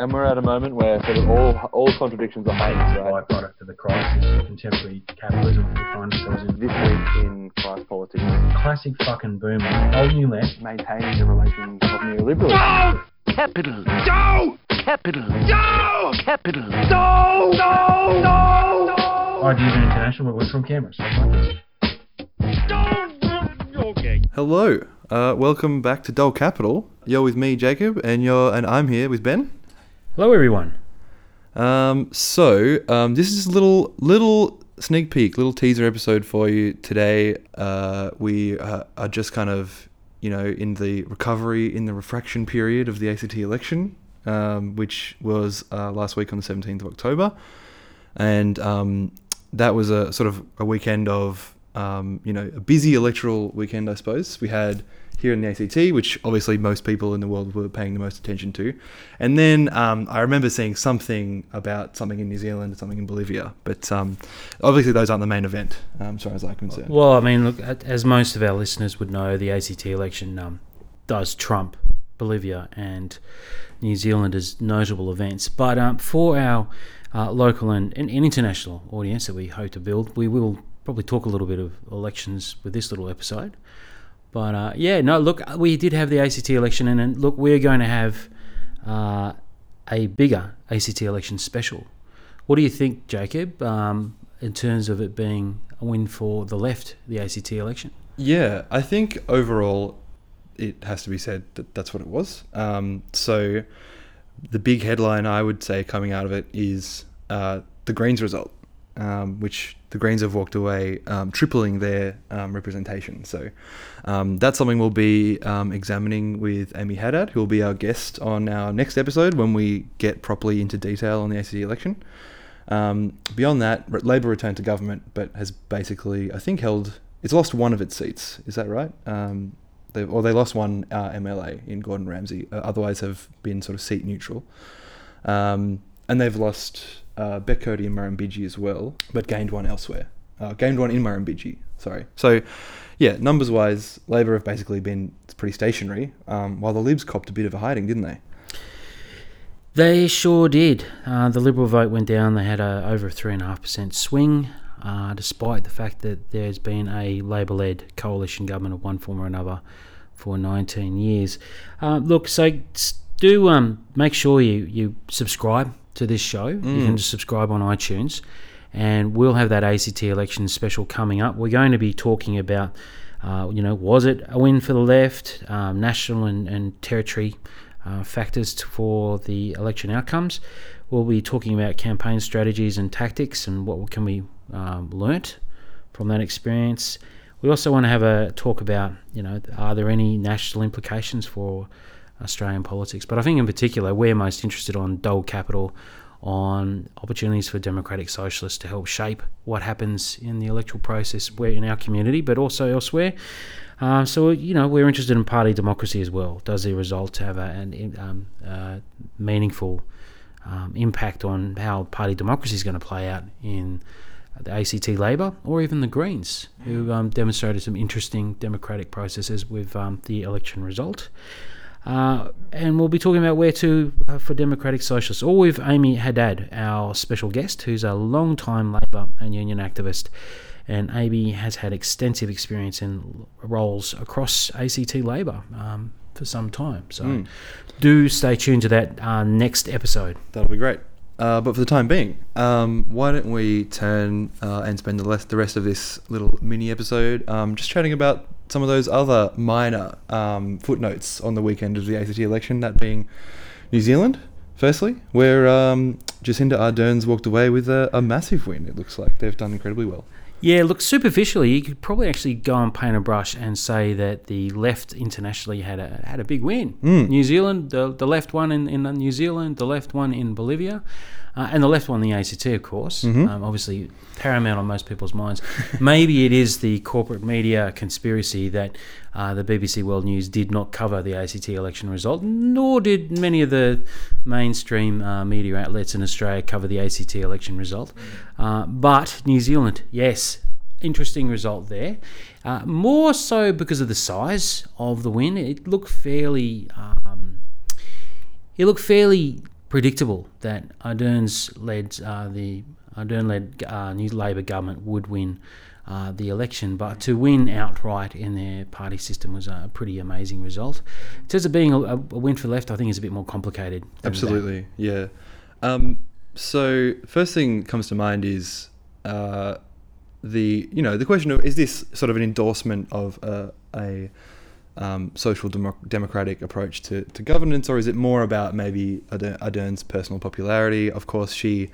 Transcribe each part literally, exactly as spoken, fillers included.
And we're at a moment where sort of all all contradictions are heightened, right? It's a byproduct of the crisis of contemporary capitalism we find ourselves in. This week in class politics. Classic fucking boomer. Old new left. Maintaining the relations of neoliberalism. No! Capital. No! Capital. No! Capital. No! No! No! No! Ideas are international, but we're from cameras. No! Okay. Hello. Uh, welcome back to Dull Capital. You're with me, Jacob, and you're and I'm here with Ben. Hello, everyone. Um, so um, this is a little little sneak peek, little teaser episode for you today. Uh, we uh, are just kind of, you know, in the recovery, in the refraction period of the A C T election, um, which was uh, last week on the seventeenth of October, and um, that was a sort of a weekend of, um, you know, a busy electoral weekend, I suppose. We had. Here in the A C T, which obviously most people in the world were paying the most attention to. And then um, I remember seeing something about something in New Zealand or something in Bolivia. But um, obviously those aren't the main event, um, as far as I'm concerned. Well, I mean, look, as most of our listeners would know, the A C T election um, does trump Bolivia and New Zealand as notable events. But um, for our uh, local and, and international audience that we hope to build, we will probably talk a little bit of elections with this little episode. But, uh, yeah, no, look, we did have the A C T election, and, and look, we're going to have uh, a bigger A C T election special. What do you think, Jacob, um, in terms of it being a win for the left, the A C T election? Yeah, I think overall it has to be said that that's what it was. Um, so the big headline I would say coming out of it is uh, the Greens result, um, which... the Greens have walked away um, tripling their um, representation. So um, that's something we'll be um, examining with Amy Haddad, who will be our guest on our next episode when we get properly into detail on the A C T election. Um, beyond that, Labor returned to government, but has basically, I think, held... It's lost one of its seats. Is that right? Um, they've, or they lost one uh, M L A in Gordon Ramsay, uh, otherwise have been sort of seat neutral. Um, and they've lost... Uh, Beck Cody and Murrumbidgee as well, but gained one elsewhere. Uh, gained one in Murrumbidgee, sorry. So, yeah, numbers-wise, Labor have basically been pretty stationary, um, while the Libs copped a bit of a hiding, didn't they? They sure did. Uh, the Liberal vote went down. They had a, over a three point five percent swing, uh, despite the fact that there's been a Labor-led coalition government of one form or another for nineteen years. Uh, look, so do um, make sure you, you subscribe to this show. Mm. You can just subscribe on iTunes, and we'll have that A C T election special coming up. We're going to be talking about, uh, you know, was it a win for the left, um, national and, and territory uh, factors t- for the election outcomes. We'll be talking about campaign strategies and tactics and what can we um, learnt from that experience. We also want to have a talk about, you know, are there any national implications for Australian politics, but I think in particular we're most interested on Dull Capital on opportunities for democratic socialists to help shape what happens in the electoral process where in our community but also elsewhere. Uh, so, you know, we're interested in party democracy as well. Does the result have a, an um, uh, meaningful um, impact on how party democracy is going to play out in the A C T Labor or even the Greens, who um, demonstrated some interesting democratic processes with um, the election result. Uh, and we'll be talking about where to uh, for democratic socialists, or with Amy Haddad, our special guest, who's a long-time Labor and union activist. And Amy has had extensive experience in roles across A C T Labor um, for some time. So mm. do stay tuned to that uh, next episode. That'll be great. Uh, but for the time being, um, why don't we turn uh, and spend the, less, the rest of this little mini episode um, just chatting about some of those other minor um, footnotes on the weekend of the A C T election, that being New Zealand, firstly, where um, Jacinda Ardern's walked away with a, a massive win, it looks like. They've done incredibly well. Yeah, look, superficially, you could probably actually go and paint a brush and say that the left internationally had a had a big win. Mm. New Zealand, the, the left one in, in New Zealand, the left one in Bolivia, uh, and the left one in the A C T, of course. Mm-hmm. Um, obviously, paramount on most people's minds. Maybe it is the corporate media conspiracy that uh, the B B C World News did not cover the A C T election result, nor did many of the mainstream uh, media outlets in Australia cover the A C T election result. Uh, but New Zealand, yes. Interesting result there, uh, more so because of the size of the win. It looked fairly, um, it looked fairly predictable that Ardern's led uh, the Ardern-led uh, New Labour government would win uh, the election, but to win outright in their party system was a pretty amazing result. In terms of being a, a win for left, I think it's a bit more complicated. Absolutely, that. yeah. Um, so first thing that comes to mind is uh, the you know the question of, is this sort of an endorsement of a, a Um, social dem- democratic approach to, to governance, or is it more about maybe Ardern's personal popularity? Of course, she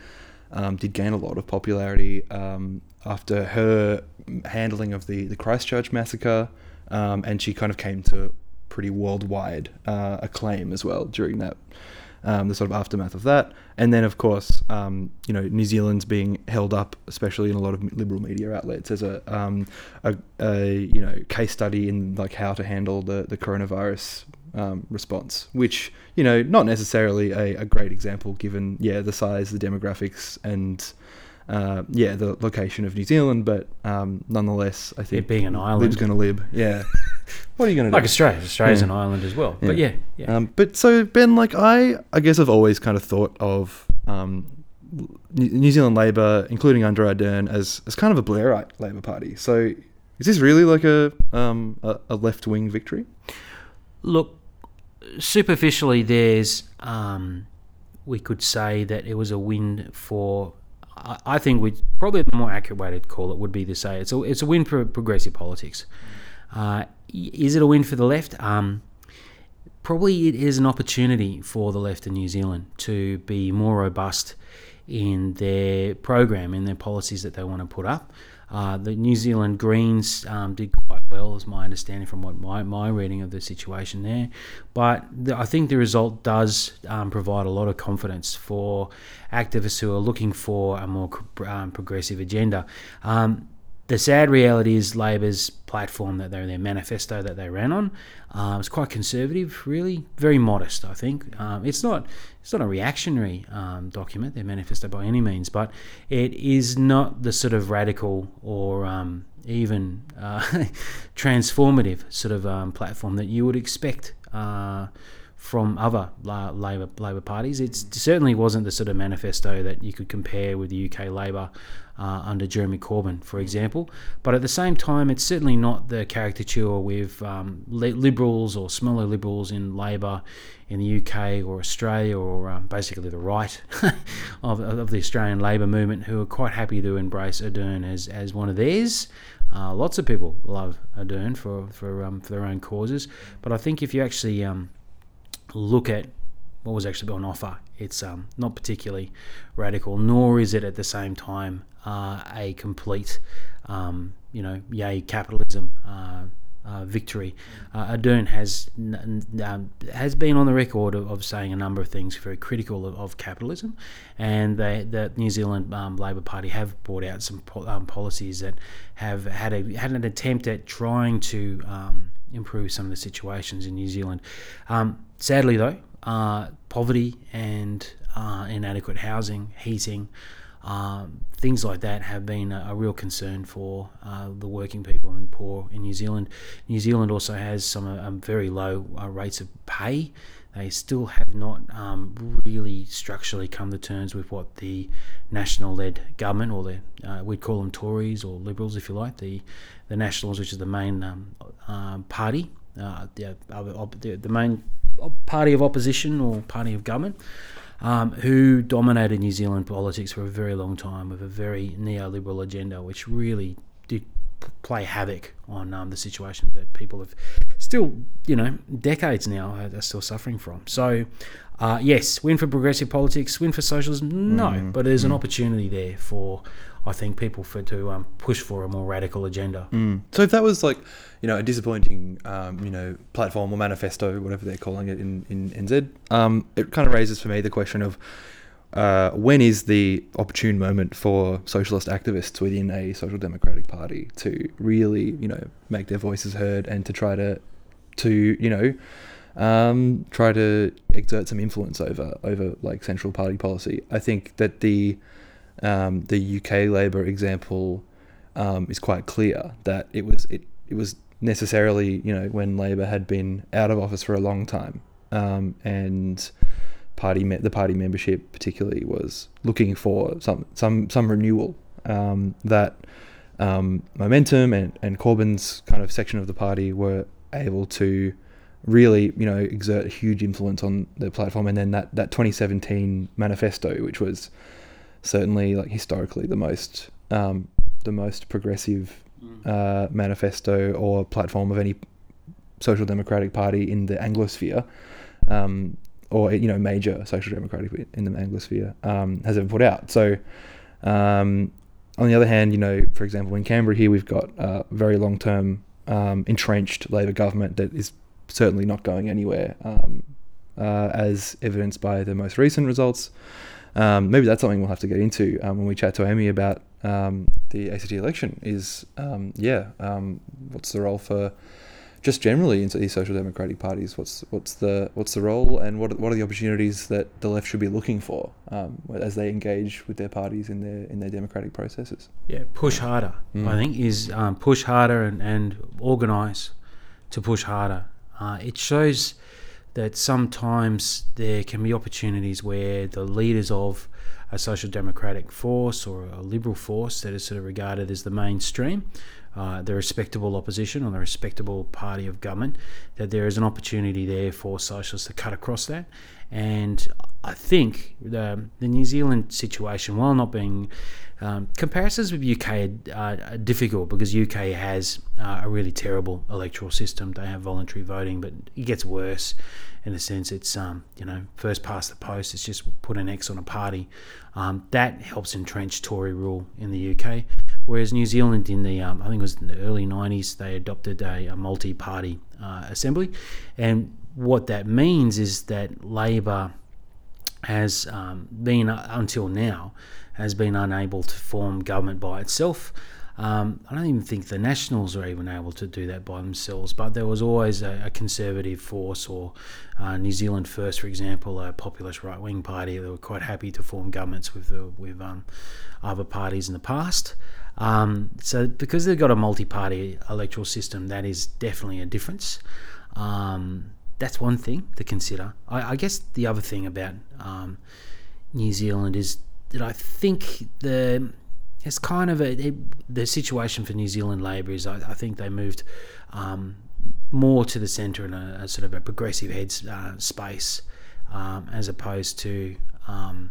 um, did gain a lot of popularity um, after her handling of the, the Christchurch massacre, um, and she kind of came to pretty worldwide uh, acclaim as well during that, um, the sort of aftermath of that. And then, of course, um, you know, New Zealand's being held up, especially in a lot of liberal media outlets, as a, um, a, a you know, case study in like how to handle the, the coronavirus um, response, which, you know, not necessarily a, a great example given, yeah, the size, the demographics and, uh, yeah, the location of New Zealand, but um, nonetheless, I think... It being an island. Lib's going to lib, yeah. What are you going to do? Like Australia. Australia's yeah. an island as well. Yeah. But yeah. yeah. Um, but so, Ben, like I, I guess I've always kind of thought of um, New Zealand Labour, including under Ardern, as, as kind of a Blairite Labour Party. So is this really like a, um, a, a left-wing victory? Look, superficially, there's, um, we could say that it was a win for, I, I think we probably the more accurate way to call it would be to say it's a, it's a win for progressive politics. Uh, is it a win for the left? Um, probably it is an opportunity for the left in New Zealand to be more robust in their program, in their policies that they want to put up. Uh, the New Zealand Greens um, did quite well, is my understanding from what my, my reading of the situation there. But the, I think the result does um, provide a lot of confidence for activists who are looking for a more um, progressive agenda. Um, The sad reality is Labor's platform, that they're their manifesto that they ran on, uh, was quite conservative, really, very modest. I think um, it's not it's not a reactionary um, document, their manifesto by any means, but it is not the sort of radical or um, even uh, transformative sort of um, platform that you would expect uh, from other la- Labor Labor parties. It certainly wasn't the sort of manifesto that you could compare with the U K Labor uh, under Jeremy Corbyn, for example. But at the same time, it's certainly not the caricature with um, liberals or smaller liberals in Labor in the U K or Australia, or um, basically the right of, of the Australian Labor movement, who are quite happy to embrace Ardern as, as one of theirs. Uh, lots of people love Ardern for, for, um, for their own causes. But I think if you actually... Um, look at what was actually on offer, it's um, not particularly radical, nor is it at the same time uh, a complete, um, you know, yay capitalism uh, uh, victory. Uh, Ardern has um, has been on the record of, of saying a number of things very critical of, of capitalism, and they, the New Zealand um, Labour Party have brought out some po- um, policies that have had a had an attempt at trying to um, improve some of the situations in New Zealand. Um, Sadly, though, uh, poverty and uh, inadequate housing, heating, um, things like that have been a, a real concern for uh, the working people and poor in New Zealand. New Zealand also has some uh, very low uh, rates of pay. They still have not um, really structurally come to terms with what the national-led government, or the uh, we'd call them Tories or Liberals, if you like, the, the Nationals, which is the main um, uh, party, uh, the, uh, the, the main party of opposition or party of government, um, who dominated New Zealand politics for a very long time with a very neoliberal agenda, which really did play havoc on um, the situation that people have still, you know, decades now are still suffering from. So, uh, yes, win for progressive politics, win for socialism, no, mm. but there's an opportunity there for, I think, people for to um, push for a more radical agenda. Mm. So if that was like, you know, a disappointing, um, you know, platform or manifesto, whatever they're calling it in, in N Z, um, it kind of raises for me the question of uh, when is the opportune moment for socialist activists within a social democratic party to really, you know, make their voices heard and to try to, to you know, um, try to exert some influence over, over like central party policy. I think that the... Um, the U K Labour example um, is quite clear that it was it, it was necessarily, you know, when Labour had been out of office for a long time, um, and party me- the party membership particularly was looking for some some some renewal. Um, that um, Momentum and, and Corbyn's kind of section of the party were able to really, you know, exert a huge influence on their platform. And then that, that twenty seventeen manifesto, which was certainly, like, historically the most um, the most progressive uh, manifesto or platform of any social democratic party in the Anglosphere, um, or, you know, major social democratic in the Anglosphere, um, has ever put out. So um, on the other hand, you know, for example, in Canberra here, we've got a very long-term um, entrenched Labor government that is certainly not going anywhere, um, uh, as evidenced by the most recent results. Um, maybe that's something we'll have to get into um, when we chat to Amy about um, the A C T election is, um, yeah, um, what's the role for just generally into these social democratic parties? What's what's the what's the role, and what what are the opportunities that the left should be looking for um, as they engage with their parties in their in their democratic processes? Yeah, push harder. Mm. I think is um, push harder and, and organise to push harder. Uh, it shows that sometimes there can be opportunities where the leaders of a social democratic force or a liberal force that is sort of regarded as the mainstream, uh, the respectable opposition or the respectable party of government, that there is an opportunity there for socialists to cut across that. And I think the, the New Zealand situation, while not being... Um, comparisons with U K are, are difficult because U K has uh, a really terrible electoral system. They have voluntary voting, but it gets worse in the sense it's, um, you know, first past the post. It's just put an X on a party. Um, that helps entrench Tory rule in the U K. Whereas New Zealand in the, um, I think it was in the early nineties, they adopted a, a multi-party uh, assembly. And what that means is that Labor has um, been, uh, until now, has been unable to form government by itself. Um, I don't even think the Nationals are even able to do that by themselves, but there was always a, a conservative force, or uh, New Zealand First, for example, a populist right-wing party that were quite happy to form governments with the, with um, other parties in the past. Um, so because they've got a multi-party electoral system, that is definitely a difference. Um, that's one thing to consider. I, I guess the other thing about um, New Zealand is that I think the it's kind of a it, the situation for New Zealand Labor is I, I think they moved um, more to the centre in a, a sort of a progressive heads uh, space um, as opposed to um,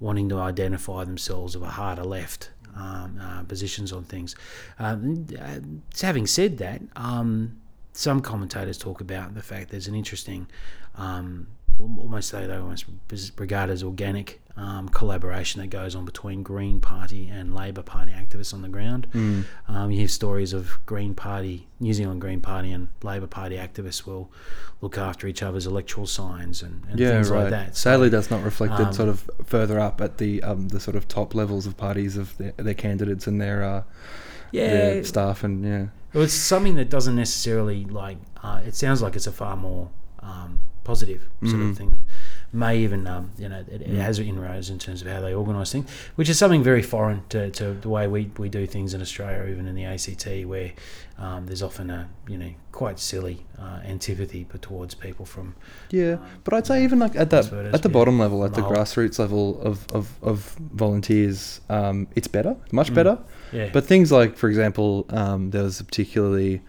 wanting to identify themselves with a harder left um, uh, positions on things. Um, uh, having said that, um, some commentators talk about the fact there's an interesting. Um, almost say they almost regard as organic um, collaboration that goes on between Green Party and Labor Party activists on the ground. Mm. Um, you hear stories of Green Party, New Zealand Green Party and Labor Party activists will look after each other's electoral signs and, and yeah, things right. like that. So, sadly, that's not reflected um, sort of further up at the um, the sort of top levels of parties of their, their candidates and their, uh, yeah, their staff. And yeah, well, it's something that doesn't necessarily like. Uh, it sounds like it's a far more um, positive sort mm-hmm. of thing that may even um, you know it, it has inroads in terms of how they organise things, which is something very foreign to, to the way we, we do things in Australia, even in the A C T, where um, there's often a you know quite silly uh, antipathy towards people from yeah. Um, but I'd say you know, even like at that at the bottom level, at the grassroots level of of, of volunteers, um, it's better, much better. Mm, yeah. But things like, for example, um, there was a particularly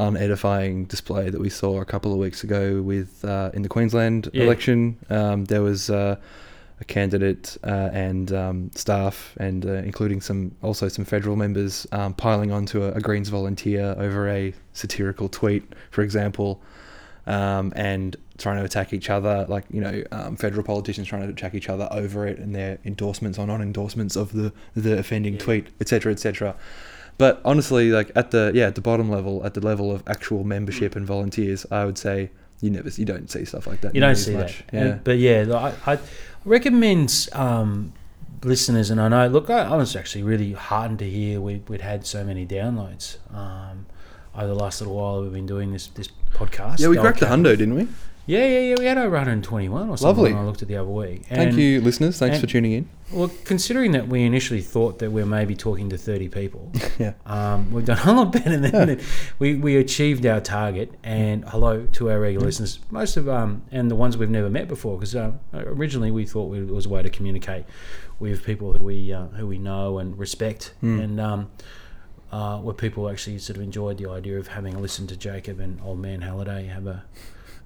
unedifying display that we saw a couple of weeks ago with uh, in the Queensland yeah. election. Um, there was uh, a candidate uh, and um, staff, and uh, including some also some federal members um, piling onto a, a Greens volunteer over a satirical tweet, for example, um, and trying to attack each other. Like you know, um, federal politicians trying to attack each other over it and their endorsements or non-endorsements of the the offending yeah. tweet, et cetera, et cetera. But honestly, like at the yeah at the bottom level, at the level of actual membership and volunteers, I would say you never you don't see stuff like that. You don't see much. that. Yeah. But yeah, I, I recommend um, listeners, and I know. Look, I, I was actually really heartened to hear we, we'd had so many downloads um, over the last little while. We've been doing this this podcast. Yeah, we cracked the hundo, didn't we? Yeah, yeah, yeah. We had over one hundred twenty-one or something. Lovely. When I looked at the other week. And, Thank you, listeners. Thanks and, for tuning in. Well, considering that we initially thought that we were maybe talking to thirty people, yeah, um, we've done a lot better than that. Yeah. We we achieved our target. And hello to our regular yeah. listeners, most of um and the ones we've never met before, because um, originally we thought it was a way to communicate with people who we uh, who we know and respect, mm. and um. Uh, where people actually sort of enjoyed the idea of having a listen to Jacob and Old Man Halliday have a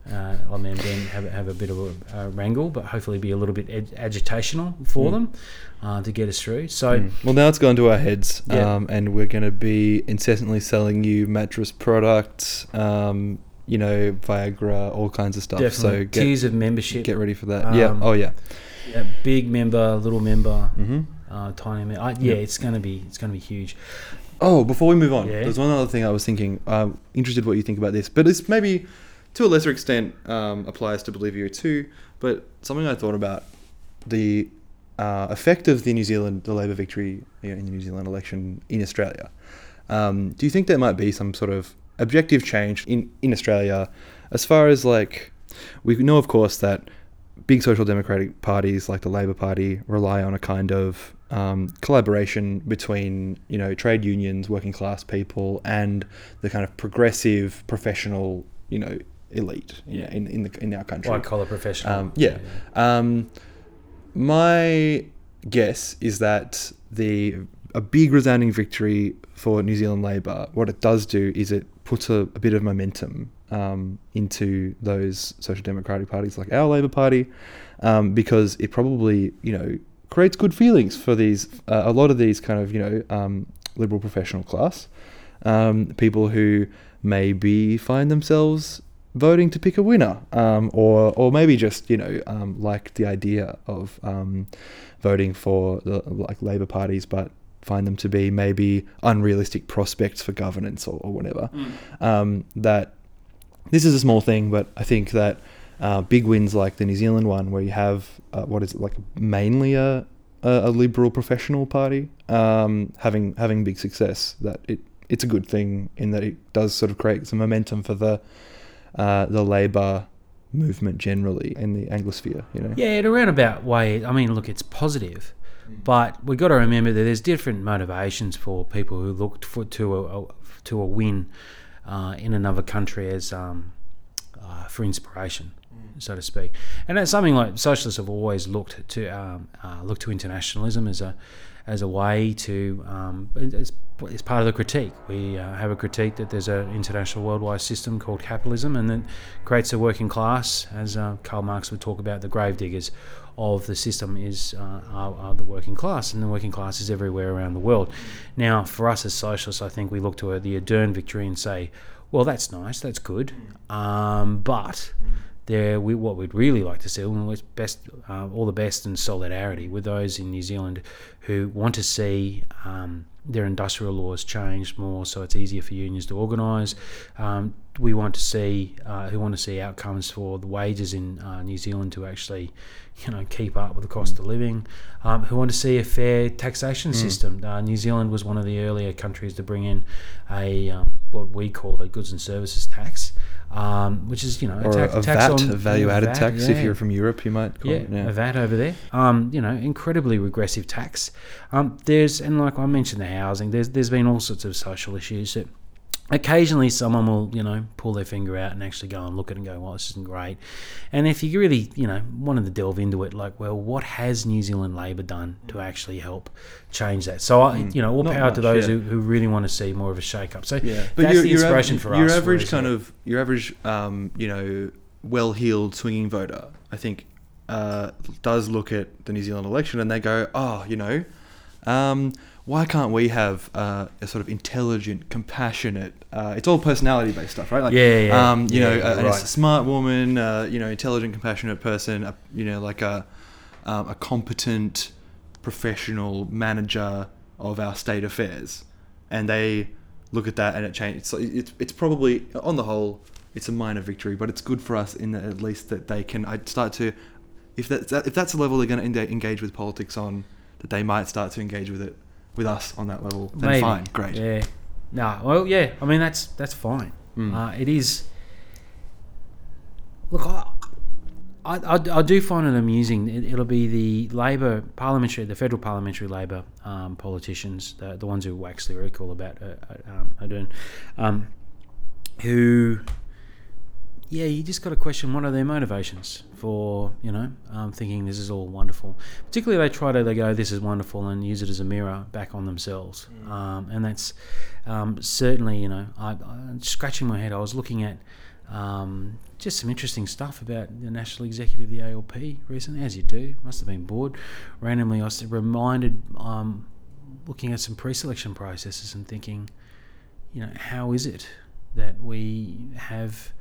uh, Old Man Ben have, have a bit of a, a wrangle, but hopefully be a little bit ed- agitational for mm. them uh, to get us through. So mm. well, now it's gone to our heads, yeah. um, and we're going to be incessantly selling you mattress products, um, you know, Viagra, all kinds of stuff. Definitely. So get, tiers of membership. Get ready for that. Um, yeah. Oh yeah. Yeah. Big member, little member, mm-hmm. uh, tiny member. I, yeah, yep. it's going to be it's going to be huge. Oh, before we move on, yeah. there's one other thing I was thinking. I'm interested what you think about this, but it's maybe to a lesser extent um, applies to Bolivia too, but something I thought about, the uh, effect of the New Zealand, the Labour victory you know, in the New Zealand election in Australia. Um, do you think there might be some sort of objective change in, in Australia as far as, like, we know, of course, that big social democratic parties like the Labour Party rely on a kind of um, collaboration between, you know, trade unions, working class people, and the kind of progressive professional, you know, elite yeah. in in, the, in our country. White collar professional. Um, yeah. yeah. Um, my guess is that the a big resounding victory for New Zealand Labour, what it does do is it puts a, a bit of momentum Um, into those social democratic parties like our Labour Party, um, because it probably, you know, creates good feelings for these uh, a lot of these kind of, you know, um, liberal professional class, um, people who maybe find themselves voting to pick a winner, um, or or maybe just, you know, um, like the idea of um, voting for the, like Labour parties, but find them to be maybe unrealistic prospects for governance or, or whatever. Mm. Um, that This is a small thing, but I think that uh, big wins like the New Zealand one, where you have, uh, what is it, like mainly a, a liberal professional party, um, having having big success, that it it's a good thing in that it does sort of create some momentum for the uh, the Labour movement generally in the Anglosphere, you know? Yeah, in a roundabout way, I mean, look, it's positive. But we've got to remember that there's different motivations for people who looked for, to, a, a, to a win Uh, in another country as um, uh, for inspiration, mm. so to speak. And that's something like socialists have always looked to um, uh, look to internationalism as a as a way to um, it's, it's part of the critique. We uh, have a critique that there's an international worldwide system called capitalism, and that creates a working class, as uh, Karl Marx would talk about. The gravediggers of the system is uh, are, are the working class, and the working class is everywhere around the world. Now, for us as socialists, I think we look to a, the Ardern victory and say, well, that's nice, that's good, um, but there, we, what we'd really like to see, well, best, uh, all the best in solidarity with those in New Zealand who want to see um, their industrial laws changed more, so it's easier for unions to organise. Um, we want to see uh, who want to see outcomes for the wages in uh, New Zealand to actually, you know, keep up with the cost mm. of living. Um, who want to see a fair taxation mm. system. Uh, New Zealand was one of the earlier countries to bring in a um, what we call a goods and services tax, um, which is, you know, or a, ta- a tax VAT, on a value-added VAT, tax. Yeah. If you're from Europe, you might call yeah, it yeah. a VAT over there. Um, you know, incredibly regressive tax. Um, there's and like I mentioned the housing. There's there's been all sorts of social issues that occasionally someone will, you know, pull their finger out and actually go and look at it and go, well, this isn't great. And if you really, you know, wanted to delve into it, like, well, what has New Zealand Labour done to actually help change that? So, I, you know, all Not power much, to those yeah. who, who really want to see more of a shake-up. So yeah. but that's your, the inspiration your, for your us. Your average kind it? of, your average, um, you know, well-heeled swinging voter, I think, uh, does look at the New Zealand election and they go, oh, you know, um... why can't we have uh, a sort of intelligent, compassionate? Uh, it's all personality-based stuff, right? Like, yeah, yeah. Um, you yeah, know, yeah, a, right. a smart woman, uh, you know, intelligent, compassionate person, a, you know, like a um, a competent, professional manager of our state affairs, and they look at that and it changes. It's, it's it's probably on the whole, it's a minor victory, but it's good for us in that at least that they can I'd start to, if that's if that's the level they're going to engage with politics on, that they might start to engage with it. With us on that level, then Maybe. fine, great. Yeah, nah. Well, yeah. I mean, that's that's fine. Mm. Uh, it is. Look, I, I, I, I do find it amusing. It, it'll be the Labor parliamentary, the federal parliamentary Labor um, politicians, the, the ones who wax lyrical about uh, um, Ardern, um, who, yeah, you just got to question what are their motivations for, you know, um, thinking this is all wonderful. Particularly, they try to they go, this is wonderful, and use it as a mirror back on themselves. Mm. Um, and that's um, certainly, you know, I, I'm scratching my head. I was looking at. Um, just some interesting stuff about the national executive of the A L P recently, as you do. Must have been bored. Randomly, I was reminded, um, looking at some pre-selection processes and thinking, you know, how is it that we have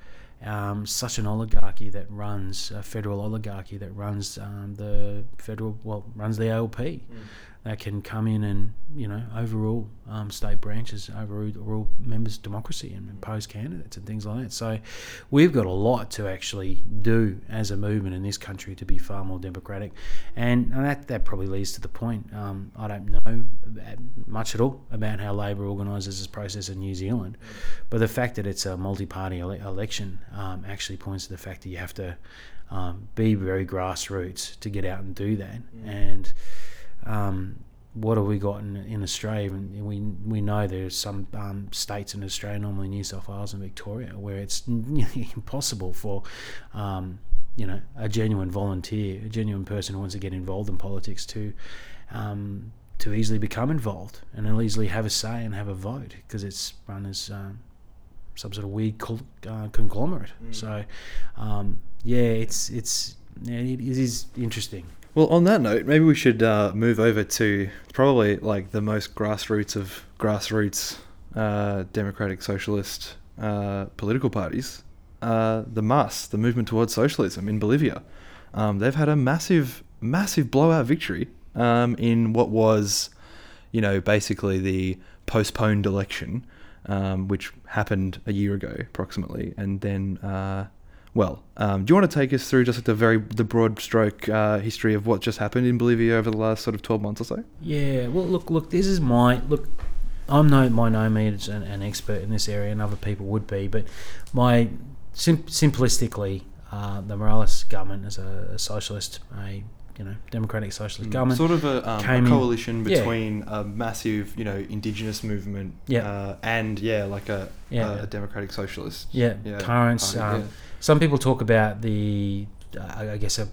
um, such an oligarchy that runs a federal oligarchy that runs um, the federal, well, runs the A L P, mm. that can come in and, you know, overrule um, state branches, overrule members of democracy and impose candidates and things like that. So we've got a lot to actually do as a movement in this country to be far more democratic. And, and that, that probably leads to the point. Um, I don't know much at all about how Labor organises this process in New Zealand, but the fact that it's a multi-party ele- election um, actually points to the fact that you have to um, be very grassroots to get out and do that. Yeah. And... Um, what have we got in, in Australia? And we we know there's some um, states in Australia, normally New South Wales and Victoria, where it's nearly impossible for um, you know a genuine volunteer, a genuine person who wants to get involved in politics to um, to easily become involved and easily have a say and have a vote, because it's run as um, some sort of weird col- uh, conglomerate. Mm. So um, yeah, it's it's yeah, it is interesting. Well, on that note, maybe we should uh, move over to probably like the most grassroots of grassroots uh, democratic socialist uh, political parties, uh, the M A S, the Movement Towards Socialism in Bolivia. Um, they've had a massive, massive blowout victory um, in what was, you know, basically the postponed election, um, which happened a year ago approximately, and then... Uh, Well, um, do you want to take us through just like the very the broad stroke uh, history of what just happened in Bolivia over the last sort of twelve months or so? Yeah. Well, look, look. This is my look. I'm no by no means an, an expert in this area, and other people would be, but my sim- simplistically, uh, the Morales government is a, a socialist, a you know democratic socialist mm, government, sort of a, um, a coalition in, between yeah. a massive you know indigenous movement, yeah. uh, and yeah, like a, yeah, a, yeah. a democratic socialist, yeah, yeah currents. Party, um, yeah. Some people talk about the, uh, I guess, a,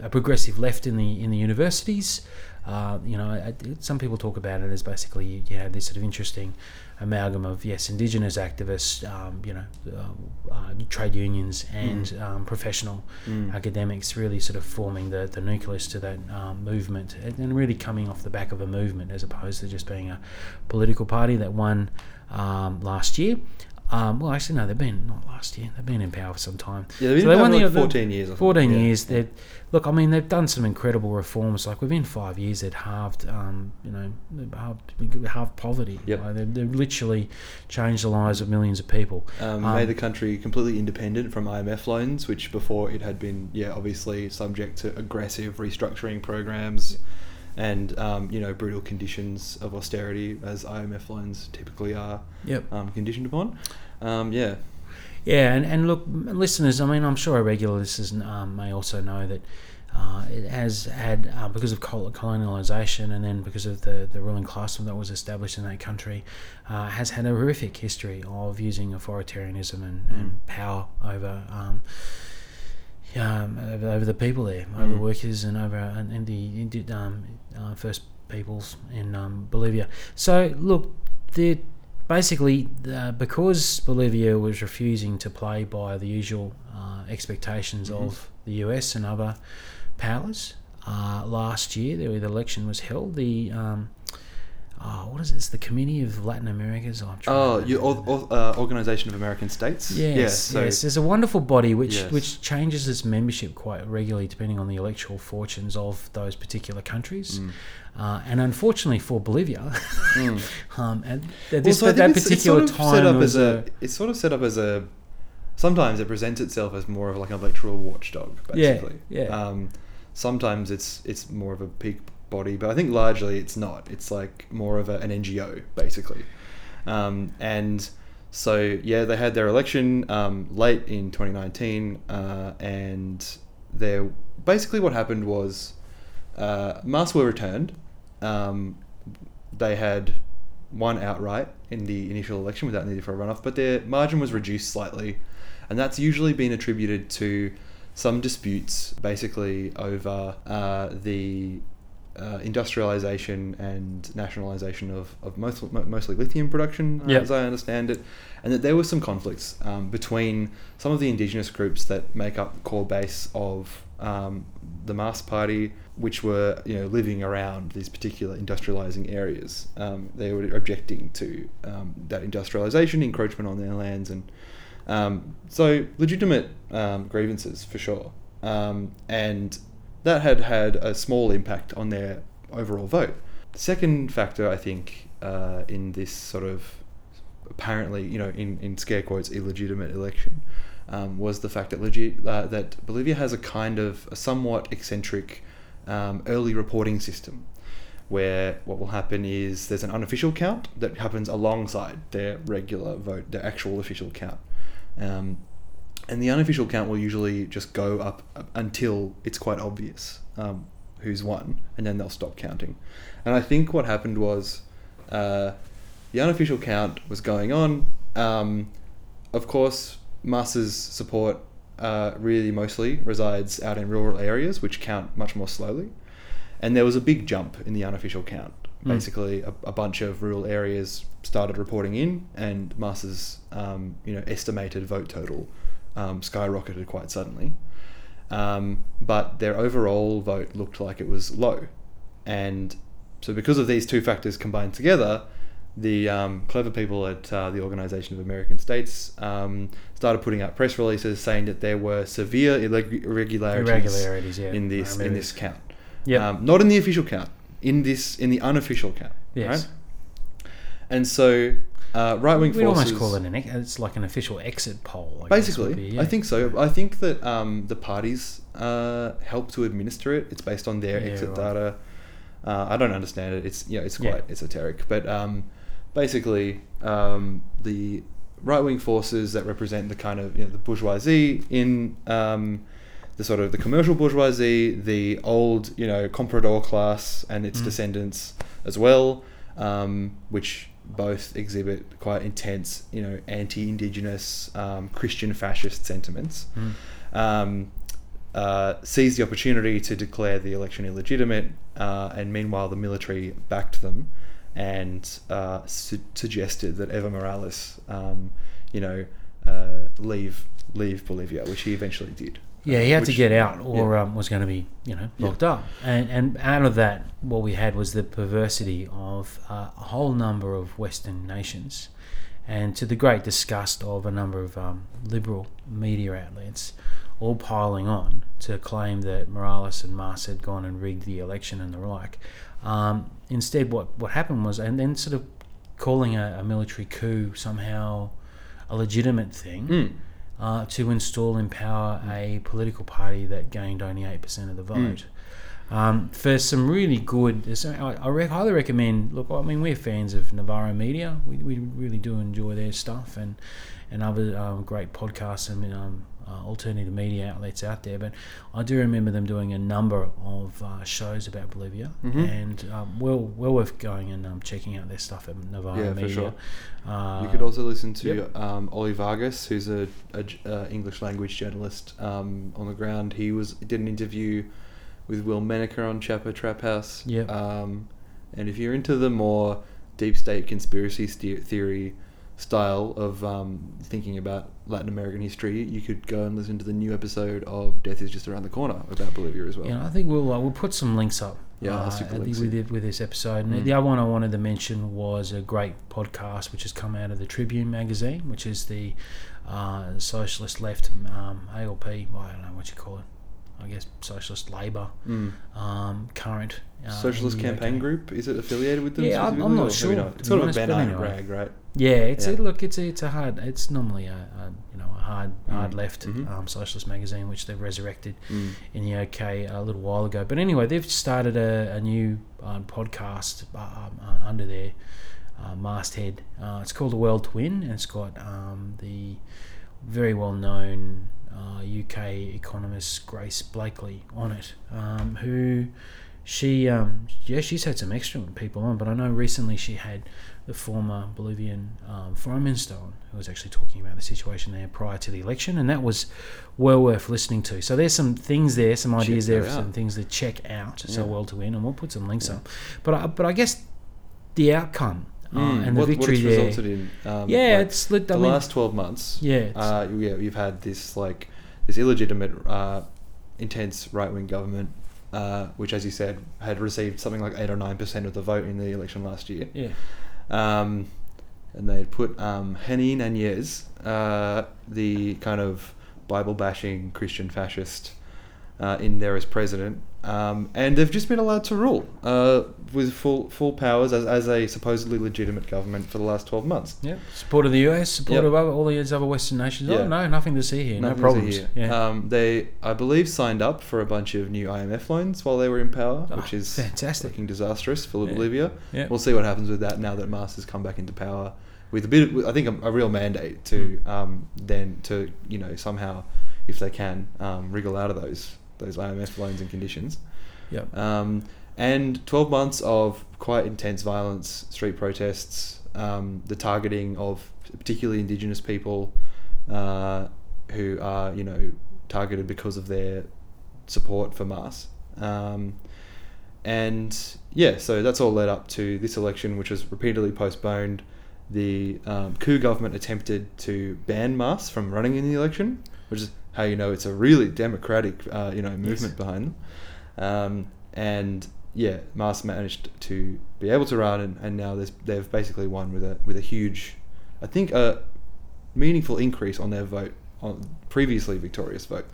a progressive left in the in the universities. Uh, you know, I, some people talk about it as basically you yeah, have this sort of interesting amalgam of yes, indigenous activists, um, you know, uh, uh, trade unions and mm. um, professional mm. academics, really sort of forming the, the nucleus to that um, movement, and, and really coming off the back of a movement as opposed to just being a political party that won um, last year. Um, well, actually, no, they've been, not last year, they've been in power for some time. Yeah, they've been so in power for like fourteen years. I think. fourteen yeah. years. They've, look, I mean, they've done some incredible reforms. Like, within five years, they'd halved, um, you know, halved, halved poverty. Yep. Like, they've, they've literally changed the lives of millions of people. Um, um, made the country completely independent from I M F loans, which before it had been, yeah, obviously subject to aggressive restructuring programs. Yeah. And, um, you know, brutal conditions of austerity, as I M F loans typically are yep. um, conditioned upon. Um, yeah. Yeah, and, and look, listeners, I mean, I'm sure our regular listeners um, may also know that uh, it has had, uh, because of colonialisation and then because of the, the ruling class that was established in that country, uh, has had a horrific history of using authoritarianism and, mm. and power over... Um, Um, over, over the people there, over mm. workers and over and, and the um, uh, First Peoples in um, Bolivia. So look, basically uh, because Bolivia was refusing to play by the usual uh, expectations mm-hmm. of the U S and other powers, uh, last year the, the election was held. The um, oh, what is it? It's the Committee of Latin America's. Oh, oh your uh, Organization of American States. Yes, yes. So yes. There's a wonderful body which yes. which changes its membership quite regularly depending on the electoral fortunes of those particular countries, mm. uh, and unfortunately for Bolivia, mm. um, at this well, so that particular it's, it's sort of time, set up as a, a, it's sort of set up as a. Sometimes it presents itself as more of like an electoral watchdog, basically. Yeah, yeah. Um, sometimes it's it's more of a peak. body, but I think largely it's not. It's like more of a, an N G O basically, um, and so yeah, they had their election um, late in twenty nineteen, uh, and there, basically what happened was uh, M A S were returned. Um, they had won outright in the initial election without needing for a runoff, but their margin was reduced slightly, and that's usually been attributed to some disputes basically over uh, the uh, industrialization and nationalization of, of most, mostly lithium production, yep. as I understand it, and that there were some conflicts um, between some of the indigenous groups that make up the core base of um, the M A S party, which were, you know, living around these particular industrializing areas. Um, they were objecting to um, that industrialization, encroachment on their lands, and um, so legitimate um, grievances for sure. Um, and that had had a small impact on their overall vote. The second factor, I think, uh, in this sort of apparently, you know, in, in scare quotes, illegitimate election, um, was the fact that legi- uh, that Bolivia has a kind of a somewhat eccentric Um, early reporting system, where what will happen is there's an unofficial count that happens alongside their regular vote, their actual official count, um, and the unofficial count will usually just go up until it's quite obvious um, who's won, and then they'll stop counting. And I think what happened was uh, the unofficial count was going on. Um, of course, M A S's support Uh, really mostly resides out in rural areas, which count much more slowly. And there was a big jump in the unofficial count. Mm. Basically, a, a bunch of rural areas started reporting in, and M A S's um, you know, estimated vote total um, skyrocketed quite suddenly. Um, but their overall vote looked like it was low. And so because of these two factors combined together, the um, clever people at uh, the Organization of American States um, started putting out press releases saying that there were severe illeg- irregularities, irregularities yeah. in this in this count. Yep. Um, not in the official count, in this in the unofficial count. Yes. Right? And so uh, right-wing We'd forces... We'd almost call it an... Ex- it's like an official exit poll. I basically, be, yeah. I think so. I think that um, the parties uh, help to administer it. It's based on their yeah, exit right. data. Uh, I don't understand it. It's, you know, it's quite yeah. esoteric. But... Um, Basically, um, the right-wing forces that represent the kind of, you know, the bourgeoisie in um, the sort of the commercial bourgeoisie, the old, you know, comprador class and its mm. descendants as well, um, which both exhibit quite intense, you know, anti-indigenous um, Christian fascist sentiments, mm. um, uh, seized the opportunity to declare the election illegitimate, uh, and meanwhile the military backed them. And uh, su- suggested that Evo Morales, um, you know, uh, leave leave Bolivia, which he eventually did. Yeah, he had which, to get out, or yeah. um, was going to be, you know, locked yeah. up. And and out of that, what we had was the perversity of uh, a whole number of Western nations, and to the great disgust of a number of um, liberal media outlets, all piling on to claim that Morales and M A S had gone and rigged the election and the like. Um, instead, what, what happened was, and then sort of calling a, a military coup somehow a legitimate thing, mm. uh, to install in power mm. a political party that gained only eight percent of the vote. Mm. Um, for some really good, some, I, I re- highly recommend, look, I mean, we're fans of Navarro Media. We, we really do enjoy their stuff and, and other um, great podcasts and um, Uh, alternative media outlets out there, but I do remember them doing a number of uh, shows about Bolivia, mm-hmm. and um, well, well worth going and um, checking out their stuff at Navarro yeah, Media. For sure. Uh, you could also listen to yep. um, Ollie Vargas, who's a, a uh, English language journalist um, on the ground. He was did an interview with Will Menaker on Chapo Trap House. Yep. Um, and if you're into the more deep state conspiracy theory style of um, thinking about Latin American history, you could go and listen to the new episode of Death Is Just Around the Corner about Bolivia as well. Yeah, I think we'll uh, we'll put some links up yeah, uh, super links with, it, with this episode. And mm. the other one I wanted to mention was a great podcast which has come out of the Tribune magazine, which is the uh, socialist left um, A L P, well, I don't know what you call it, I guess socialist labour mm. um, current uh, socialist campaign group. Is it affiliated with them? Yeah, I'm, I'm not sure. Not? It's sort of a banner and rag, right? Yeah, it's yeah. It, look, it's a, it's a hard. It's normally a, a you know a hard mm. hard left mm-hmm. um, socialist magazine, which they've resurrected mm. in the U K a little while ago. But anyway, they've started a, a new um, podcast uh, uh, under their uh, masthead. Uh, it's called The World to Win, and it's got um, the very well-known uh, U K economist Grace Blakely on it, um, who she, um, yeah, she's had some excellent people on, but I know recently she had the former Bolivian um, foreign minister on, who was actually talking about the situation there prior to the election, and that was well worth listening to. So there's some things there, some ideas check there, of some things to check out. Yeah. So World to Win, and we'll put some links yeah. up. But I, but I guess the outcome. Mm. Uh, and what, the victory what it's there. resulted in. Um, yeah, like it's lit, the I mean, last twelve months. Yeah, uh, yeah, you've had this like this illegitimate, uh, intense right-wing government, uh, which, as you said, had received something like eight or nine percent of the vote in the election last year. Yeah, um, and they had put um, Jeanine Áñez, uh, the kind of Bible-bashing Christian fascist, uh, in there as president. Um, and they've just been allowed to rule uh, with full full powers as, as a supposedly legitimate government for the last twelve months. Yeah, support of the U S, support yep. of other, all these other Western nations. Yeah. Oh no, nothing to see here, nothing no problems. Here. Yeah. Um, they, I believe, signed up for a bunch of new I M F loans while they were in power, oh, which is fantastic, looking disastrous for yeah. Bolivia. Yeah. We'll see what happens with that now that M A S has come back into power with a bit of, I think, a, a real mandate to um, then to you know somehow, if they can, um, wriggle out of those. those I M F loans and conditions. Yeah. Um, and twelve months of quite intense violence, street protests, um, the targeting of particularly indigenous people uh, who are, you know, targeted because of their support for M A S. Um, and yeah, so that's all led up to this election, which was repeatedly postponed. The um, coup government attempted to ban M A S from running in the election, which is how you know it's a really democratic, uh, you know, movement yes. behind them. Um, and yeah, M A S managed to be able to run, and, and now they've basically won with a with a huge, I think, a meaningful increase on their vote, on previously victorious vote.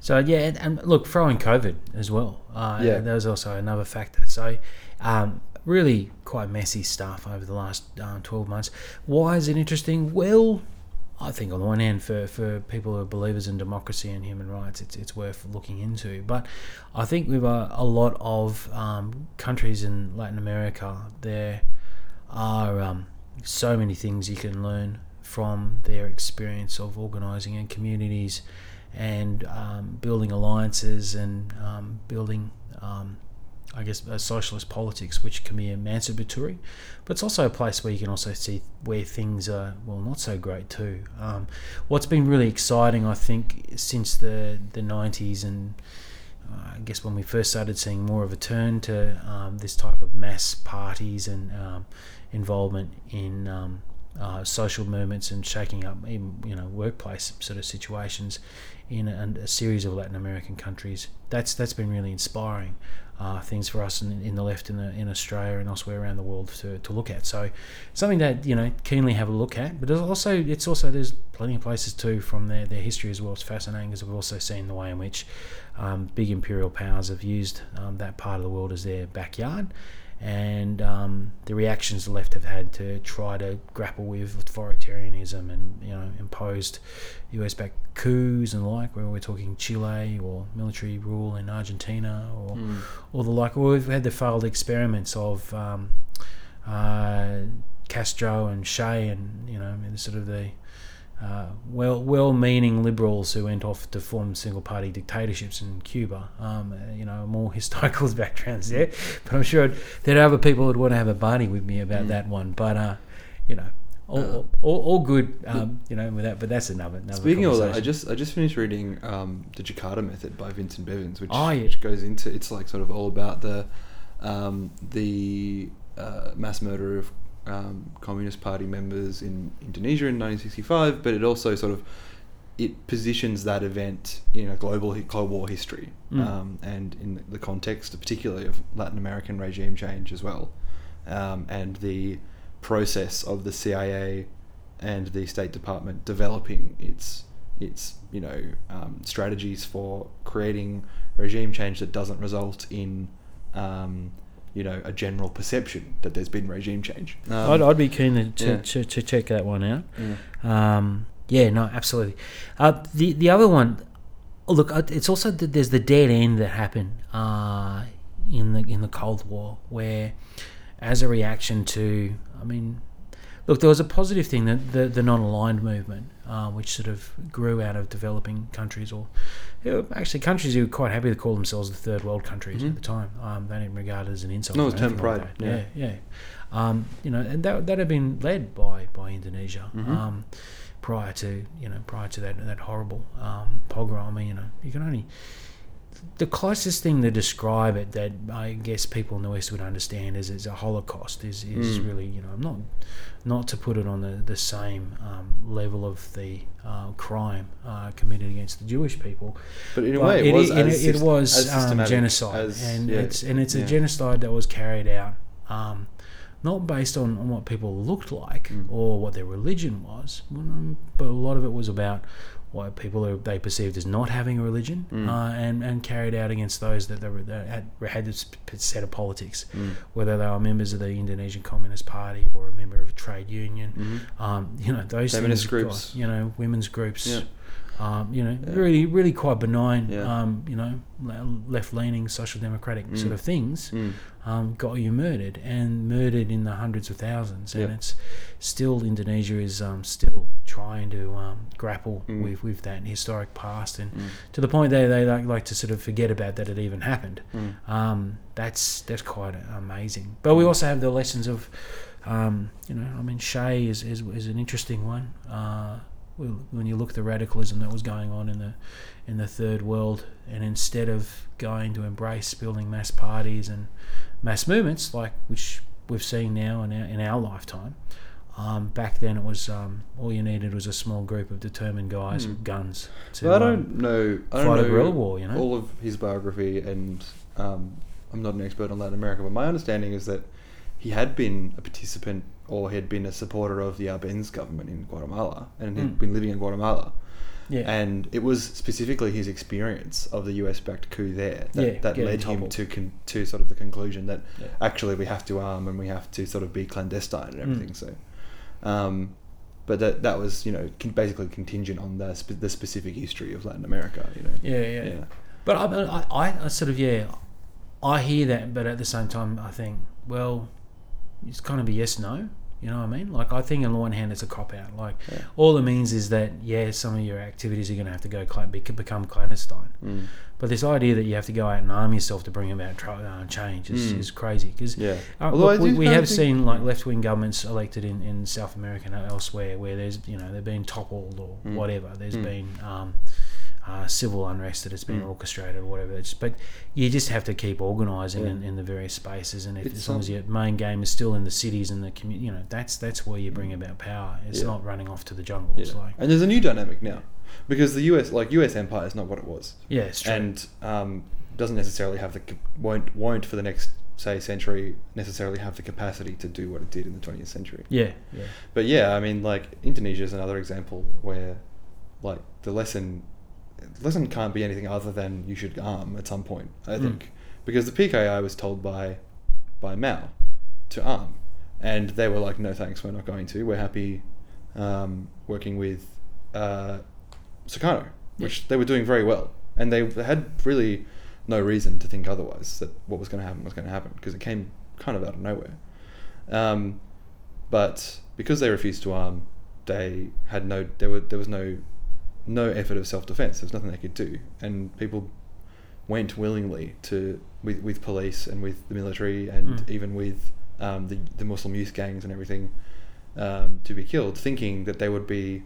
So yeah, and look, throw in COVID as well. Uh, yeah, that was also another factor. So. Um, Really quite messy stuff over the last uh, twelve months. Why is it interesting? Well, I think on the one hand, for, for people who are believers in democracy and human rights, it's it's worth looking into. But I think with a, a lot of um, countries in Latin America, there are um, so many things you can learn from their experience of organising in communities and um, building alliances and um, building... Um, I guess, uh, socialist politics, which can be emancipatory, but it's also a place where you can also see where things are, well, not so great too. Um, what's been really exciting, I think, since the, the nineties and uh, I guess when we first started seeing more of a turn to um, this type of mass parties and um, involvement in um, uh, social movements and shaking up, even, you know, workplace sort of situations in a, a series of Latin American countries, that's that's been really inspiring. Uh, things for us in, in the left in, the, in Australia and elsewhere around the world to, to look at. So something that, you know, keenly have a look at. But there's also it's also there's plenty of places too from their, their history as well. It's fascinating because we've also seen the way in which um, big imperial powers have used um, that part of the world as their backyard, and um, the reactions the left have had to try to grapple with authoritarianism and, you know, imposed U S-backed coups and the like, where we're talking Chile or military rule in Argentina or, mm. or the like. Well, we've had the failed experiments of um, uh, Castro and Che and, you know, I mean, sort of the uh, well, well-meaning liberals who went off to form single-party dictatorships in Cuba. Um, you know, more historical backgrounds there. But I'm sure there are other people who'd want to have a barney with me about mm. that one. But, uh, you know, all, uh, all, all, all good, um, you know, with that. But that's another, another speaking of that, I just I just finished reading um, The Jakarta Method by Vincent Bevins, which, oh, yeah. which goes into, it's like sort of all about the, um, the uh, mass murder of Um, Communist Party members in Indonesia in nineteen sixty-five, but it also sort of it positions that event in a global Cold War history mm. um, and in the context particularly of Latin American regime change as well, um, and the process of the C I A and the State Department developing its its you know um, strategies for creating regime change that doesn't result in um, you know, a general perception that there's been regime change. Um, I'd, I'd be keen to, to, yeah. to, to check that one out. Yeah, um, yeah no, absolutely. Uh, the the other one, look, it's also that there's the dead end that happened uh, in the in the Cold War, where as a reaction to, I mean, Look, there was a positive thing, that the, the non-aligned movement, uh, which sort of grew out of developing countries, or actually countries who were quite happy to call themselves the third world countries mm-hmm. at the time. Um, they didn't regard it as an insult. No, it was term pride. Like yeah, yeah. yeah. Um, you know, and that that had been led by by Indonesia mm-hmm. um, prior to you know prior to that that horrible um, pogrom. I mean, you know, you can only. The closest thing to describe it that I guess people in the West would understand is, is a Holocaust. Is is mm. really, you know, I'm not not to put it on the the same um, level of the uh, crime uh, committed against the Jewish people. But in a but way, it was it, as, it, it was as um, genocide, as, and yeah, it's and it's yeah. a genocide that was carried out um, not based on, on what people looked like mm. or what their religion was, but a lot of it was about what people are, they perceived as not having a religion mm. uh, and, and carried out against those that, they were, that had, had this set of politics, mm. whether they were members of the Indonesian Communist Party or a member of a trade union, mm-hmm. um, you know, those feminist things, groups, God, you know, women's groups, yeah. um, you know, yeah. really, really quite benign, yeah. um, you know, left-leaning, social democratic mm. sort of things mm. um, got you murdered and murdered in the hundreds of thousands, yep. and it's still Indonesia is um, still. trying to um, grapple mm. with, with that historic past, and mm. to the point that they like, like to sort of forget about that it even happened. Mm. Um, that's that's quite amazing. But we also have the lessons of, um, you know, I mean, Shay is, is is an interesting one. Uh, when you look at the radicalism that was going on in the in the third world, and instead of going to embrace building mass parties and mass movements, like which we've seen now in our, in our lifetime. Um, back then, it was um, all you needed was a small group of determined guys mm. with guns. To, well, I don't um, know. I don't fight know a guerrilla war, you know? All of his biography, and um, I'm not an expert on Latin America, but my understanding is that he had been a participant, or had been a supporter of the Arbenz government in Guatemala, and had mm. been living in Guatemala. Yeah. And it was specifically his experience of the U S-backed coup there that, yeah, that led him to con- to sort of the conclusion that yeah. actually we have to arm and we have to sort of be clandestine and everything. Mm. So. Um, but that that was, you know, basically contingent on the spe- the specific history of Latin America, you know. Yeah, yeah. yeah. But I, I, I sort of yeah, I hear that, but at the same time, I think, well, it's kind of a yes no. You know what I mean? Like, I think on the one hand, it's a cop out. Like, yeah. all it means is that yeah, some of your activities are going to have to go cl- become clandestine. Mm. But this idea that you have to go out and arm yourself to bring about uh, change is, mm. is crazy. Because yeah. uh, look, we, we have seen like left-wing governments elected in, in South America and elsewhere where there's, you know, they've been toppled or mm. whatever. There's mm. been um, uh, civil unrest that has been mm. orchestrated or whatever. It's, but you just have to keep organising yeah. in, in the various spaces. And if, as long as your main game is still in the cities and the community, you know, that's that's where you bring about power. It's yeah. not running off to the jungle. Yeah. Like, and there's a new dynamic now. Because the U S, like U S empire, is not what it was. Yeah, it's true. And um, doesn't necessarily have the won't won't for the next say century necessarily have the capacity to do what it did in the twentieth century. Yeah, yeah. But yeah, I mean, like Indonesia is another example where, like, the lesson the lesson can't be anything other than you should arm at some point. I think mm. because the P K I was told by by Mao to arm, and they were like, no thanks, we're not going to. We're happy um, working with. Uh, Sukarno, which yeah. they were doing very well, and they had really no reason to think otherwise, that what was going to happen was going to happen, because it came kind of out of nowhere. Um, but because they refused to arm, they had no. There were there was no no effort of self-defense. There was nothing they could do, and people went willingly to with, with police and with the military and mm. even with um, the the Muslim youth gangs and everything um, to be killed, thinking that they would be.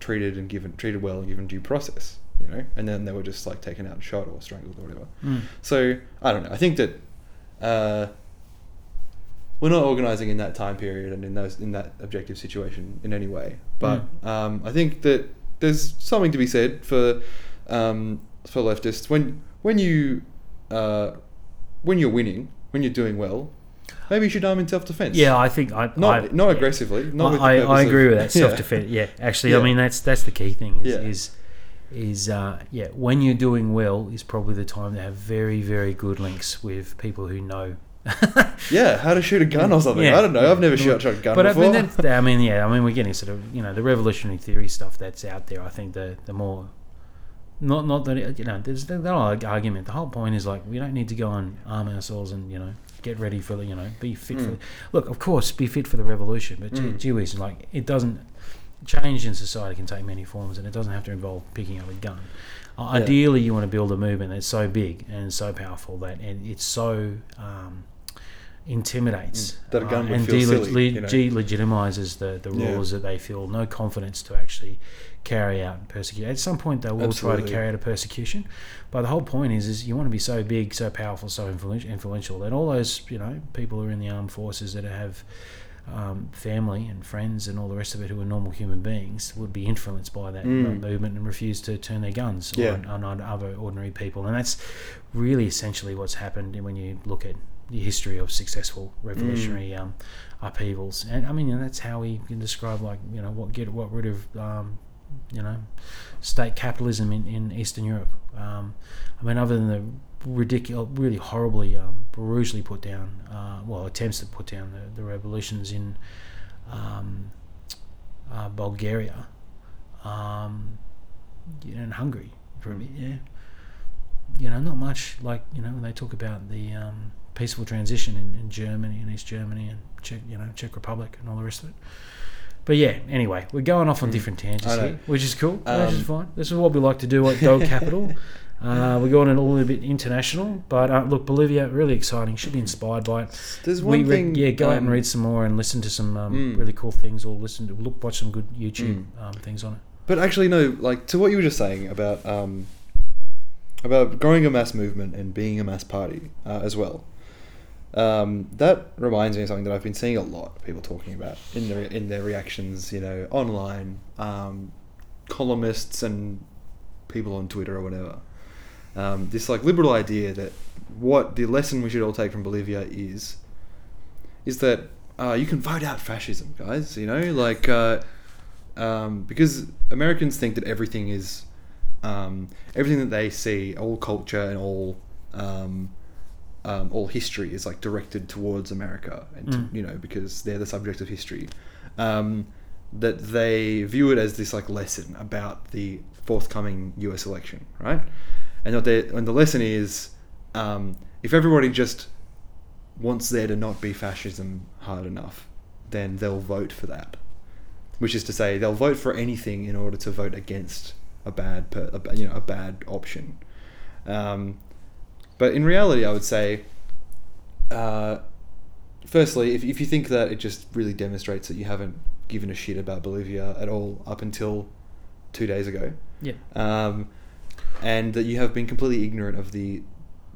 Treated and given treated well and given due process, you know, and then they were just like taken out and shot or strangled or whatever. Mm. So I don't know. I think that uh, we're not organising in that time period and in those in that objective situation in any way. But mm. um, I think that there's something to be said for um, for leftists when when you uh, when you're winning, when you're doing well. Maybe you should arm in self-defense. Yeah, I think I not I, not aggressively. Not I, with I, I agree of, with that self-defense. Yeah, yeah. actually, yeah. I mean that's that's the key thing is yeah. is, is uh, yeah when you're doing well is probably the time to have very very good links with people who know. yeah, how to shoot a gun or something. Yeah. I don't know. I've never shot, shot a gun but before. But I mean, that's, I mean, yeah, I mean, we're getting sort of you know the revolutionary theory stuff that's out there. I think the the more Not not that, it, you know, there's that argument. The whole point is, like, we don't need to go and arm ourselves and, you know, get ready for the, you know, be fit mm. for the, look, of course, be fit for the revolution. But mm. gee whiz, like, it doesn't, change in society can take many forms, and it doesn't have to involve picking up a gun. Uh, yeah. Ideally, you want to build a movement that's so big and so powerful that and it's so um, intimidates mm. that a gun uh, would and feel de- silly, le- you know? de-legitimizes the, the rules yeah. that they feel no confidence to actually carry out and persecute. At some point, they will Absolutely. try to carry out a persecution, but the whole point is, is you want to be so big, so powerful, so influ- influential that all those, you know, people who are in the armed forces that have um, family and friends and all the rest of it who are normal human beings would be influenced by that mm. movement and refuse to turn their guns yeah. on, on other ordinary people. And that's really essentially what's happened when you look at the history of successful revolutionary mm. um, upheavals. And I mean, you know, that's how we can describe, like, you know, what get what rid of um, you know, state capitalism in, in Eastern Europe. Um, I mean, other than the ridiculous, really horribly, um, brutally put down, uh, well, attempts to put down the, the revolutions in um, uh, Bulgaria um, you know, and Hungary for a bit, yeah. You know, not much, like, you know, when they talk about the um, peaceful transition in, in Germany, in East Germany and Czech, you know, Czech Republic and all the rest of it. But yeah, anyway, we're going off on different tangents here, which is cool, um, which is fine. This is what we like to do at Dull Capital. Uh, we're going a little bit international, but uh, look, Bolivia, really exciting. Should be inspired by it. There's one we re- thing, yeah, go um, out and read some more and listen to some um, mm. really cool things, or listen to look, watch some good YouTube mm. um, things on it. But actually, no, like to what you were just saying about um, about growing a mass movement and being a mass party uh, as well. Um, that reminds me of something that I've been seeing a lot of people talking about in their in their reactions, you know, online, um, columnists and people on Twitter or whatever. Um, this like liberal idea that what the lesson we should all take from Bolivia is is that uh, you can vote out fascism, guys, you know, like uh, um, because Americans think that everything is um, everything that they see, all culture and all um, um, all history is like directed towards America and mm. to, you know, because they're the subject of history, um, that they view it as this like lesson about the forthcoming U S election, right? And what they and the lesson is, um, if everybody just wants there to not be fascism hard enough, then they'll vote for that. Which is to say, they'll vote for anything in order to vote against a bad, per, a, you know, a bad option. Um, but in reality, I would say, uh, firstly, if if you think that, it just really demonstrates that you haven't given a shit about Bolivia at all up until two days ago. Yeah. Um, and that you have been completely ignorant of the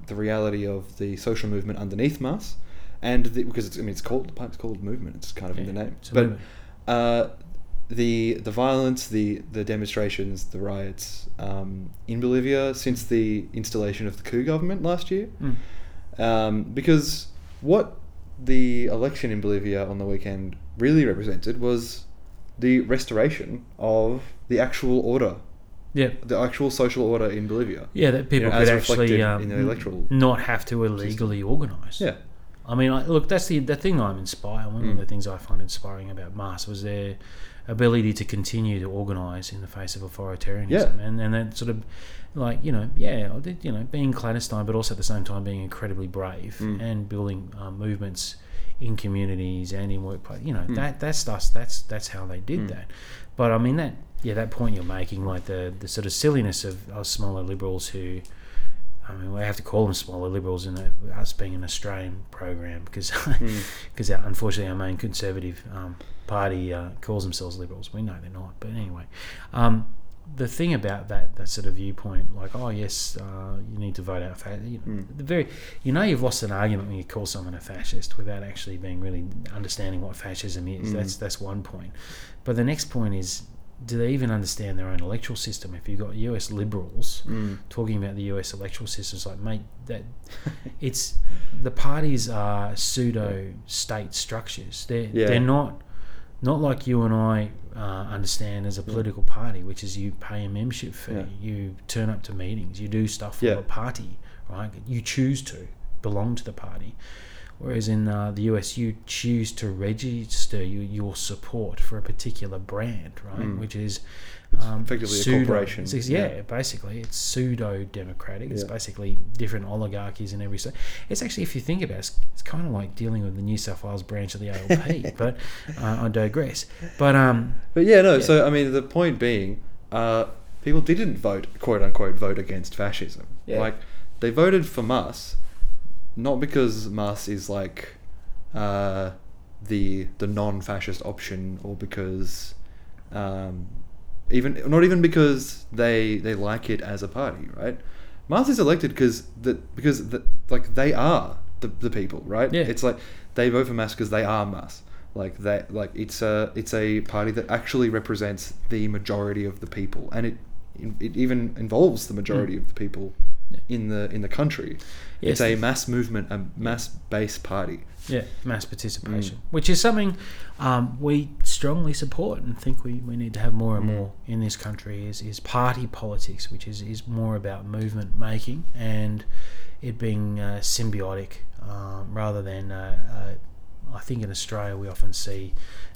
the reality of the social movement underneath M A S, and the, because it's, I mean, it's called it's called movement. It's kind of yeah, in the name. But uh, the the violence, the the demonstrations, the riots um, in Bolivia since the installation of the coup government last year, mm. um, because what the election in Bolivia on the weekend really represented was the restoration of the actual order. Yeah, the actual social order in Bolivia. Yeah, that people you know, could actually um, in the electoral not have to illegally system. Organise. Yeah, I mean, I, look, that's the the thing I'm inspired. One mm. of the things I find inspiring about M A S was their ability to continue to organise in the face of authoritarianism, yeah. and and that sort of like you know yeah you know being clandestine, but also at the same time being incredibly brave mm. and building um, movements in communities and in workplace. You know mm. that that's that's that's that's how they did mm. that. But I mean that. Yeah, that point you're making, like the, the sort of silliness of us smaller liberals who, I mean, we have to call them smaller liberals in the, us being an Australian program because, because mm. unfortunately, our main conservative um, party uh, calls themselves liberals. We know they're not, but anyway, um, the thing about that that sort of viewpoint, like, oh yes, uh, you need to vote out, fa- you know, mm. the very, you know, you've lost an argument when you call someone a fascist without actually being really understanding what fascism is. Mm. That's that's one point, but the next point is. Do they even understand their own electoral system? If you've got U S liberals mm. talking about the U S electoral system, it's like, mate, that it's the parties are pseudo state structures. They're yeah. they're not not like you and I uh, understand as a political yeah. party, which is you pay a membership fee, yeah. you turn up to meetings, you do stuff for yeah. a party, right? You choose to belong to the party. Whereas in uh, the U S, you choose to register you, your support for a particular brand, right? Mm. Which is um, it's effectively pseudo, a corporation. It's, it's, yeah, yeah, basically, it's pseudo-democratic. Yeah. It's basically different oligarchies in every state. It's actually, if you think about it, it's, it's kind of like dealing with the New South Wales branch of the A L P. But uh, I digress. But um, but yeah, no. Yeah. So I mean, the point being, uh, people didn't vote, quote unquote, vote against fascism. Yeah. Like they voted for M A S. Not because M A S is like uh, the the non-fascist option, or because um, even not even because they they like it as a party, right? M A S is elected because that because the, like they are the, the people, right? Yeah. It's like they vote for M A S because they are M A S. Like that, like it's a it's a party that actually represents the majority of the people, and it it even involves the majority mm. of the people. in the in the country. Yes, it's a mass movement, a mass based party. Yeah, mass participation, mm. which is something um, we strongly support and think we, we need to have more and mm. more in this country is, is party politics, which is, is more about movement making and it being uh, symbiotic um, rather than uh, uh, I think in Australia we often see,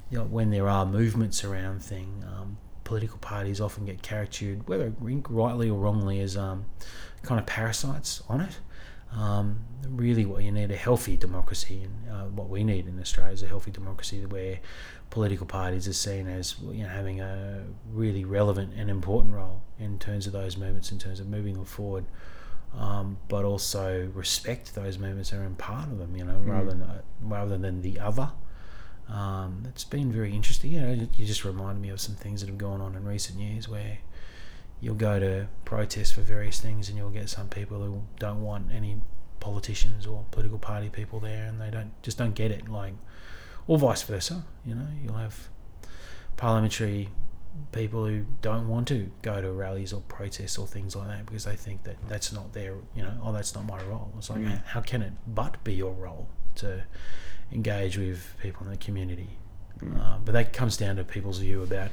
you know, when there are movements around thing, um, political parties often get caricatured, whether rightly or wrongly, as um, kind of parasites on it. Um, really what you need a healthy democracy, and uh, what we need in Australia is a healthy democracy where political parties are seen as, you know, having a really relevant and important role in terms of those movements, in terms of moving them forward, um, but also respect those movements and part of them, you know, mm. rather than uh, rather than the other. Um, it's been very interesting. You know, you just reminded me of some things that have gone on in recent years where you'll go to protest for various things and you'll get some people who don't want any politicians or political party people there, and they don't just don't get it, like, or vice versa. You know, you'll have parliamentary people who don't want to go to rallies or protests or things like that because they think that that's not their, you know, oh, that's not my role. It's like, mm-hmm. how can it but be your role to engage with people in the community? Mm-hmm. Uh, but that comes down to people's view about,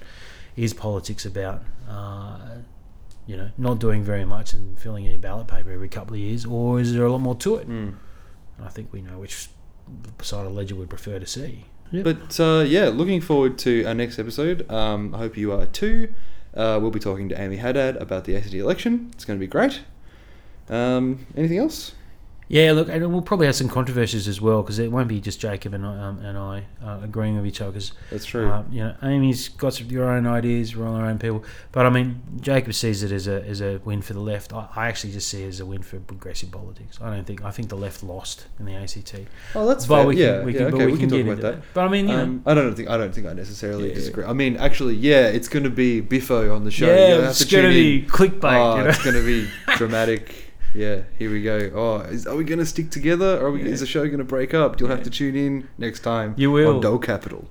is politics about, uh, you know, not doing very much and filling in your ballot paper every couple of years, or is there a lot more to it? Mm. And I think we know which side of the ledger we'd prefer to see. Yep. But uh, yeah, looking forward to our next episode. Um, I hope you are too. Uh, we'll be talking to Amy Haddad about the A C T election. It's going to be great. Um, anything else? Yeah, look, and we'll probably have some controversies as well, because it won't be just Jacob and I, um, and I uh, agreeing with each other. Cause, that's true. Um, you know, Amy's got some, your own ideas, we're all our own people. But I mean, Jacob sees it as a as a win for the left. I, I actually just see it as a win for progressive politics. I don't think I think the left lost in the A C T. Oh, that's but fair. We can, yeah, we can, yeah, okay, but we, we can, can talk about that. that. But I mean, you um, know, I don't think I don't think I necessarily yeah, disagree. Yeah. I mean, actually, yeah, it's going to be Biffo on the show. Yeah, You're it's going to be clickbait. Oh, you know? It's going to be dramatic. Yeah, here we go. Oh, is, are we going to stick together? Or are we, yeah. Is the show going to break up? You'll yeah. have to tune in next time. You will. On Dull Capital.